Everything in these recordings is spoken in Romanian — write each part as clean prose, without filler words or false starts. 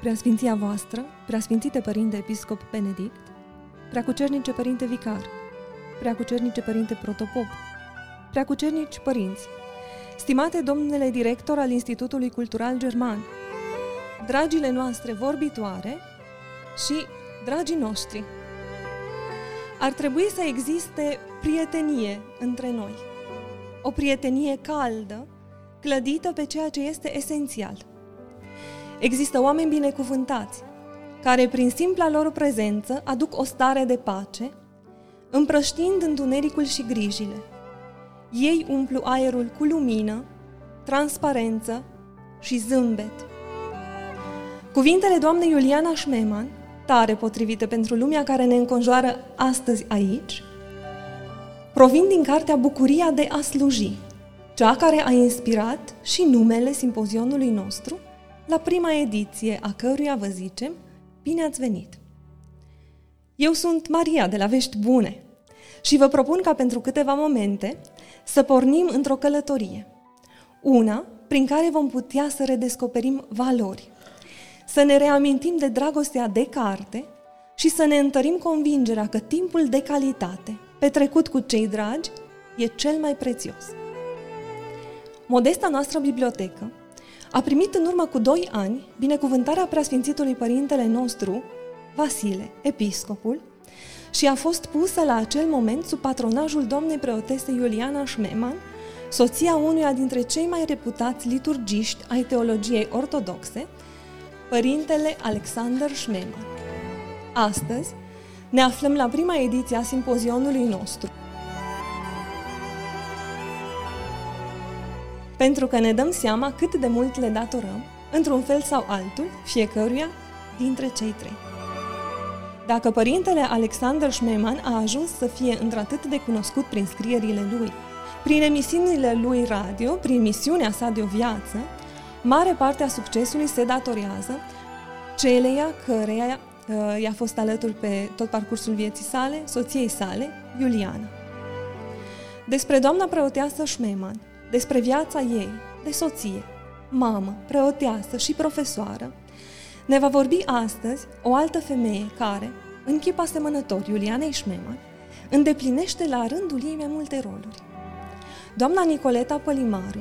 Preasfinția voastră, Preasfințite Părinte Episcop Benedict, Preacucernice Părinte Vicar, Preacucernice Părinte Protopop, Preacucernici Părinți, stimate domnule director al Institutului Cultural German, dragile noastre vorbitoare și dragii noștri, ar trebui să existe prietenie între noi, o prietenie caldă, clădită pe ceea ce este esențial. Există oameni binecuvântați, care prin simpla lor prezență aduc o stare de pace, împrăștind întunericul și grijile. Ei umplu aerul cu lumină, transparență și zâmbet. Cuvintele doamnei Juliana Schmemann, tare potrivite pentru lumea care ne înconjoară astăzi aici, provin din cartea Bucuria de a sluji, cea care a inspirat și numele simpozionului nostru, la prima ediție a căruia vă zicem, bine ați venit! Eu sunt Maria de la Vești Bune și vă propun ca pentru câteva momente să pornim într-o călătorie, una prin care vom putea să redescoperim valori, să ne reamintim de dragostea de carte și să ne întărim convingerea că timpul de calitate, petrecut cu cei dragi, e cel mai prețios. Modesta noastră bibliotecă a primit în urmă cu 2 ani binecuvântarea preasfințitului părintele nostru, Vasile, episcopul, și a fost pusă la acel moment sub patronajul doamnei preotese Juliana Schmemann, soția unuia dintre cei mai reputați liturgiști ai teologiei ortodoxe, părintele Alexander Schmemann. Astăzi ne aflăm la prima ediție a simpozionului nostru. Pentru că ne dăm seama cât de mult le datorăm, într-un fel sau altul, fiecăruia dintre cei 3. Dacă părintele Alexander Schmemann a ajuns să fie într-atât de cunoscut prin scrierile lui, prin emisiunile lui radio, prin misiunea sa de o viață, mare parte a succesului se datorează celeia căreia i-a fost alături pe tot parcursul vieții sale, soției sale, Juliana. Despre doamna preoteasă Schmemann, despre viața ei, de soție, mamă, preoteasă și profesoară, ne va vorbi astăzi o altă femeie care, în chip asemănător Julianei Schmemann, îndeplinește la rândul ei mai multe roluri. Doamna Nicoleta Pălimaru,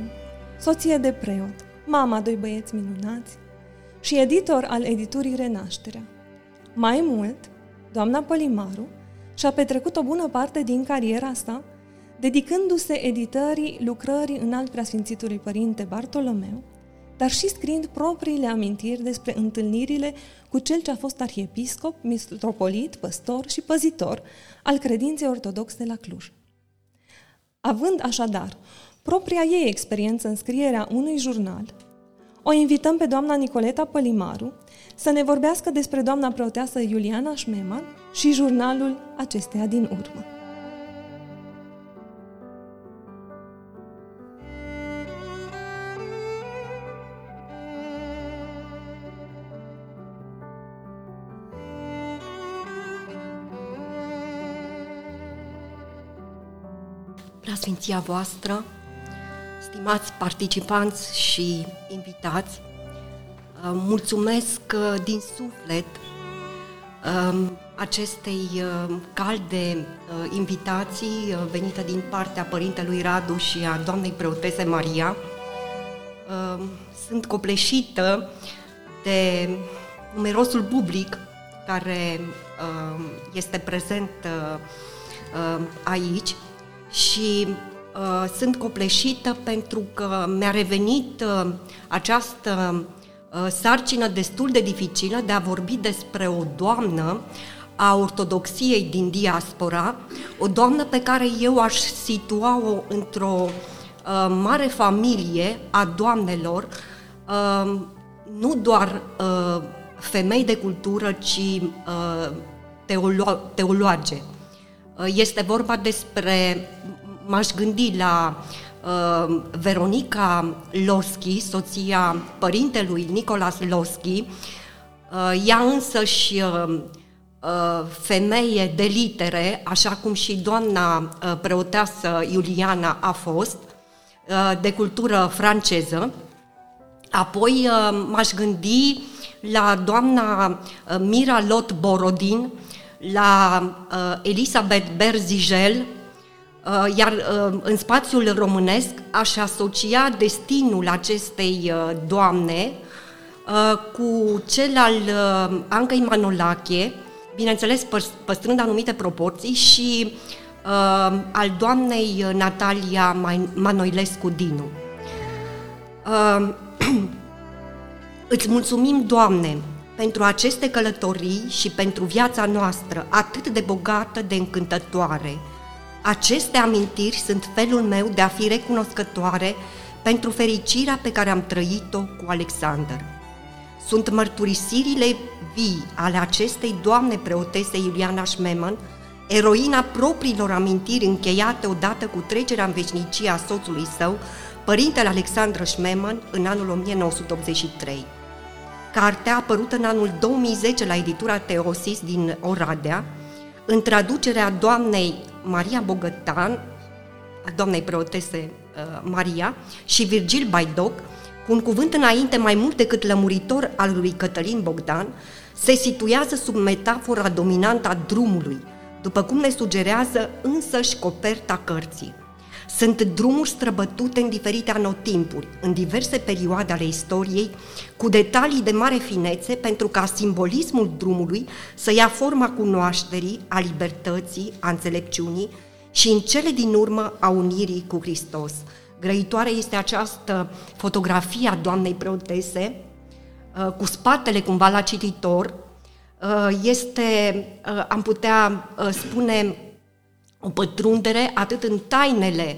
soție de preot, mama 2 băieți minunați și editor al editurii Renașterea. Mai mult, doamna Pălimaru și-a petrecut o bună parte din cariera sa dedicându-se editării lucrării înalt preasfințitului părinte Bartolomeu, dar și scriind propriile amintiri despre întâlnirile cu cel ce a fost arhiepiscop, mitropolit, păstor și păzitor al credinței ortodoxe la Cluj. Având așadar propria ei experiență în scrierea unui jurnal, o invităm pe doamna Nicoleta Pălimaru să ne vorbească despre doamna preoteasă Juliana Schmemann și jurnalul acesteia din urmă. Preasfinția voastră, stimați participanți și invitați, mulțumesc din suflet acestei calde invitații venite din partea părintelui Radu și a doamnei preotese Maria. Sunt copleșită de numerosul public care este prezent aici și sunt copleșită pentru că mi-a revenit această sarcină destul de dificilă de a vorbi despre o doamnă a ortodoxiei din diaspora, o doamnă pe care eu aș situa-o într-o mare familie a doamnelor, nu doar femei de cultură, ci teoloage. Este vorba despre, m-aș gândi la Veronica Loschi, soția părintelui Nicolaus Loschi, ea însăși femeie de litere, așa cum și doamna preoteasă Juliana a fost, de cultură franceză. Apoi m-aș gândi la doamna Mira Lot Borodin, la Elisabeth Berzijel, iar în spațiul românesc aș asocia destinul acestei doamne cu cel al Ancăi Manolache, bineînțeles păstrând anumite proporții, și al doamnei Natalia Manoilescu-Dinu. Îți mulțumim, Doamne, pentru aceste călătorii și pentru viața noastră atât de bogată, de încântătoare. Aceste amintiri sunt felul meu de a fi recunoscătoare pentru fericirea pe care am trăit-o cu Alexander. Sunt mărturisirile vii ale acestei doamne preotese Juliana Schmemann, eroina propriilor amintiri încheiate odată cu trecerea în veșnicie a soțului său, părintele Alexander Schmemann, în anul 1983. Cartea, apărută în anul 2010 la editura Theosis din Oradea, în traducerea doamnei Maria Bogătan, a doamnei preotese Maria, și Virgil Baidoc, cu un cuvânt înainte mai mult decât lămuritor al lui Cătălin Bogdan, se situează sub metafora dominantă a drumului, după cum ne sugerează însăși coperta cărții. Sunt drumuri străbătute în diferite anotimpuri, în diverse perioade ale istoriei, cu detalii de mare finețe pentru ca simbolismul drumului să ia forma cunoașterii, a libertății, a înțelepciunii și, în cele din urmă, a unirii cu Hristos. Grăitoare este această fotografie a doamnei preotese, cu spatele cumva la cititor. Este, am putea spune, o pătrundere atât în tainele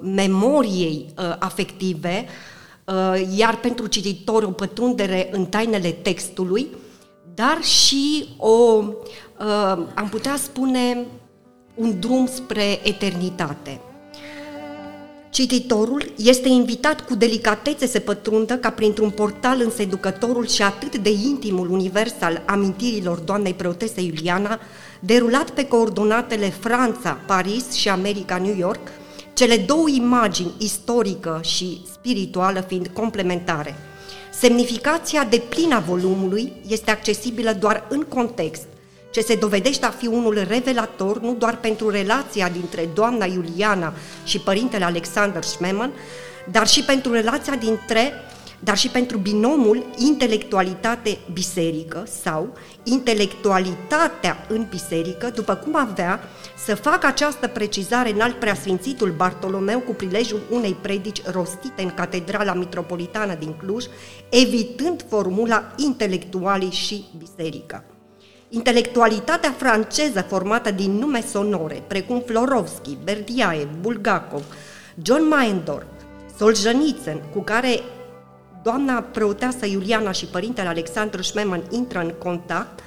memoriei afective, iar pentru cititor o pătrundere în tainele textului, dar și am putea spune, un drum spre eternitate. Cititorul este invitat cu delicatețe să pătrundă ca printr-un portal în seducătorul și atât de intimul univers al amintirilor doamnei preotese Juliana, derulat pe coordonatele Franța, Paris și America, New York, cele două imagini, istorică și spirituală, fiind complementare. Semnificația deplină a volumului este accesibilă doar în context, ce se dovedește a fi unul revelator nu doar pentru relația dintre doamna Juliana și părintele Alexander Schmemann, dar și pentru relația dar și pentru binomul intelectualitate-biserică sau intelectualitatea în biserică, după cum avea să facă această precizare în alt preasfințitul Bartolomeu cu prilejul unei predici rostite în Catedrala Mitropolitană din Cluj, evitând formula intelectualii și biserică. Intelectualitatea franceză, formată din nume sonore, precum Florovski, Berdiaev, Bulgakov, John Meyendorf, Solzhenitsyn, cu care doamna preoteasă Juliana și părintele Alexander Schmemann intră în contact,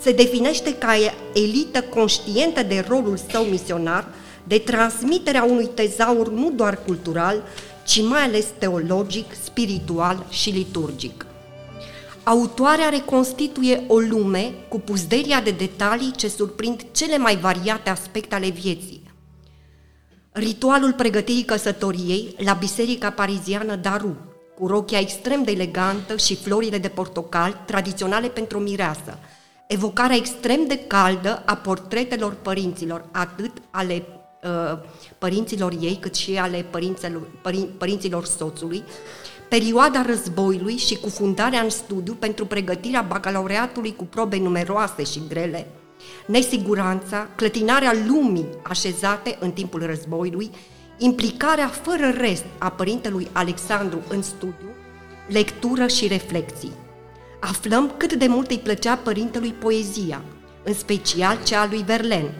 se definește ca elită conștientă de rolul său misionar, de transmiterea unui tezaur nu doar cultural, ci mai ales teologic, spiritual și liturgic. Autoarea reconstituie o lume cu puzderia de detalii ce surprind cele mai variate aspecte ale vieții. Ritualul pregătirii căsătoriei la biserica pariziană Daru, cu rochia extrem de elegantă și florile de portocal tradiționale pentru mireasă, evocarea extrem de caldă a portretelor părinților, atât ale părinților ei, cât și ale părinților soțului, perioada războiului și cufundarea în studiu pentru pregătirea bacalaureatului cu probe numeroase și grele, nesiguranța, clătinarea lumii așezate în timpul războiului, implicarea fără rest a părintelui Alexandru în studiu, lectură și reflexii. Aflăm cât de mult îi plăcea părintelui poezia, în special cea a lui Verlaine.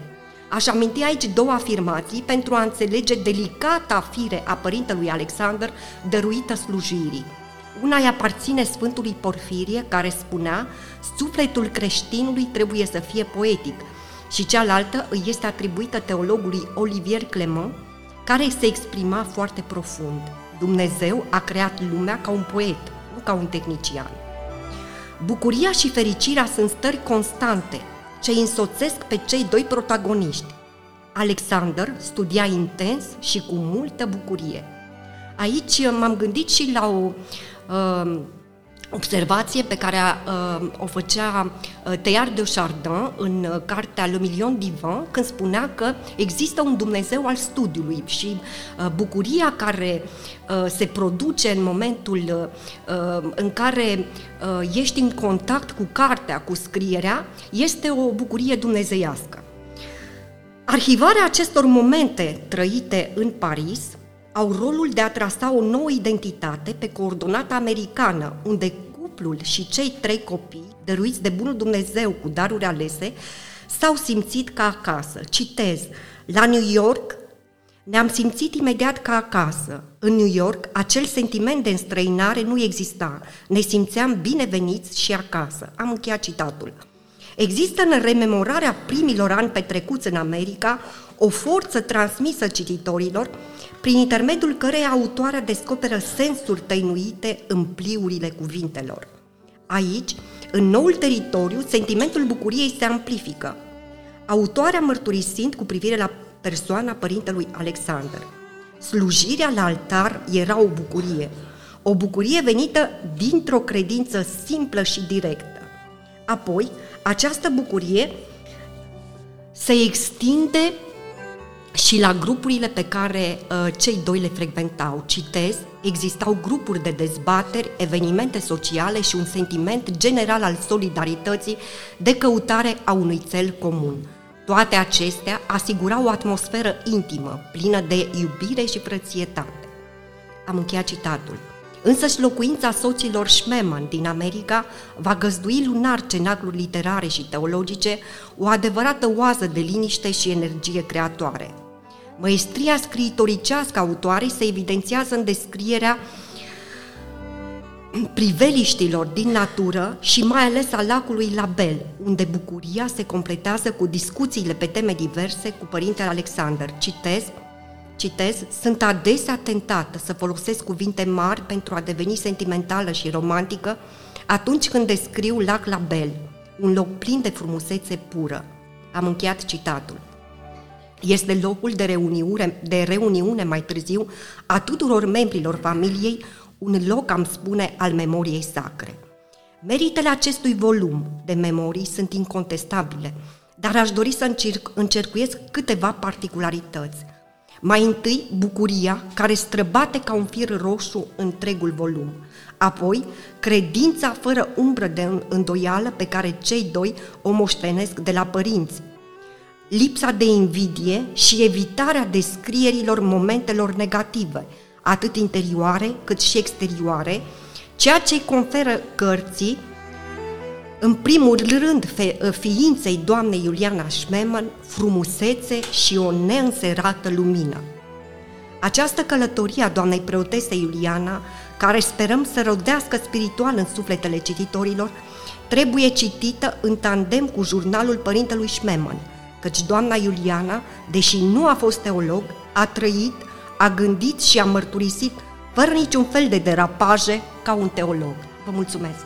Aș aminti aici două afirmații pentru a înțelege delicata fire a părintelui Alexander dăruită slujirii. Una îi aparține Sfântului Porfirie, care spunea: sufletul creștinului trebuie să fie poetic, și cealaltă îi este atribuită teologului Olivier Clément, care se exprima foarte profund: Dumnezeu a creat lumea ca un poet, nu ca un tehnician. Bucuria și fericirea sunt stări constante ce însoțesc pe cei doi protagoniști. Alexander studia intens și cu multă bucurie. Aici m-am gândit și la o observație pe care o făcea Teilhard de Chardin în cartea Le Million Divin, când spunea că există un Dumnezeu al studiului și bucuria care se produce în momentul în care ești în contact cu cartea, cu scrierea, este o bucurie dumnezeiască. Arhivarea acestor momente trăite în Paris au rolul de a trasa o nouă identitate pe coordonata americană, unde cuplul și cei trei copii, dăruiți de bunul Dumnezeu cu daruri alese, s-au simțit ca acasă. Citez, la New York ne-am simțit imediat ca acasă. În New York, acel sentiment de înstrăinare nu exista. Ne simțeam bineveniți și acasă. Am încheiat citatul. Există în rememorarea primilor ani petrecuți în America o forță transmisă cititorilor, prin intermediul căreia autoarea descoperă sensuri tăinuite în pliurile cuvintelor. Aici, în noul teritoriu, sentimentul bucuriei se amplifică, autoarea mărturisind cu privire la persoana părintelui Alexander. Slujirea la altar era o bucurie venită dintr-o credință simplă și directă. Apoi, această bucurie se extinde și la grupurile pe care cei doi le frecventau. Citez, existau grupuri de dezbateri, evenimente sociale și un sentiment general al solidarității de căutare a unui țel comun. Toate acestea asigurau o atmosferă intimă, plină de iubire și frățietate. Am încheiat citatul. Însăși locuința soților Schmemann din America va găzdui lunar cenacluri literare și teologice, o adevărată oază de liniște și energie creatoare. Măestria scriitoricească a autoarei se evidențiază în descrierea priveliștilor din natură și mai ales a lacului Label, unde bucuria se completează cu discuțiile pe teme diverse cu părintele Alexander. Citez, sunt adesea tentată să folosesc cuvinte mari pentru a deveni sentimentală și romantică atunci când descriu lac Label, un loc plin de frumusețe pură. Am încheiat citatul. Este locul de reuniune mai târziu a tuturor membrilor familiei, un loc, am spune, al memoriei sacre. Meritele acestui volum de memorii sunt incontestabile, dar aș dori să încercuiesc câteva particularități. Mai întâi, bucuria, care străbate ca un fir roșu întregul volum. Apoi, credința fără umbră de îndoială pe care cei doi o moștenesc de la părinți. Lipsa de invidie și evitarea descrierilor momentelor negative, atât interioare cât și exterioare, ceea ce îi conferă cărții, în primul rând, ființei doamnei Juliana Schmemann, frumusețe și o neînserată lumină. Această călătorie a doamnei preotese Juliana, care sperăm să rodească spiritual în sufletele cititorilor, trebuie citită în tandem cu jurnalul părintelui Schmemann, căci doamna Juliana, deși nu a fost teolog, a trăit, a gândit și a mărturisit fără niciun fel de derapaje ca un teolog. Vă mulțumesc!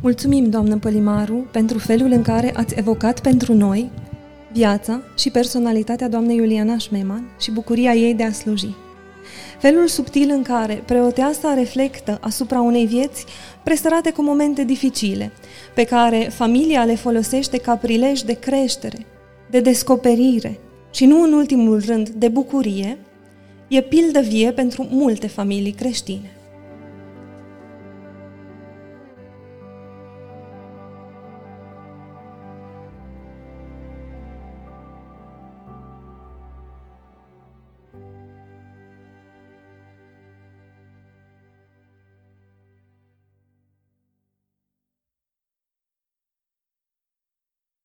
Mulțumim, doamnă Pălimaru, pentru felul în care ați evocat pentru noi viața și personalitatea doamnei Juliana Schmemann și bucuria ei de a sluji. Felul subtil în care preoteasa reflectă asupra unei vieți presărate cu momente dificile, pe care familia le folosește ca prilej de creștere, de descoperire și, nu în ultimul rând, de bucurie, e pildă vie pentru multe familii creștine.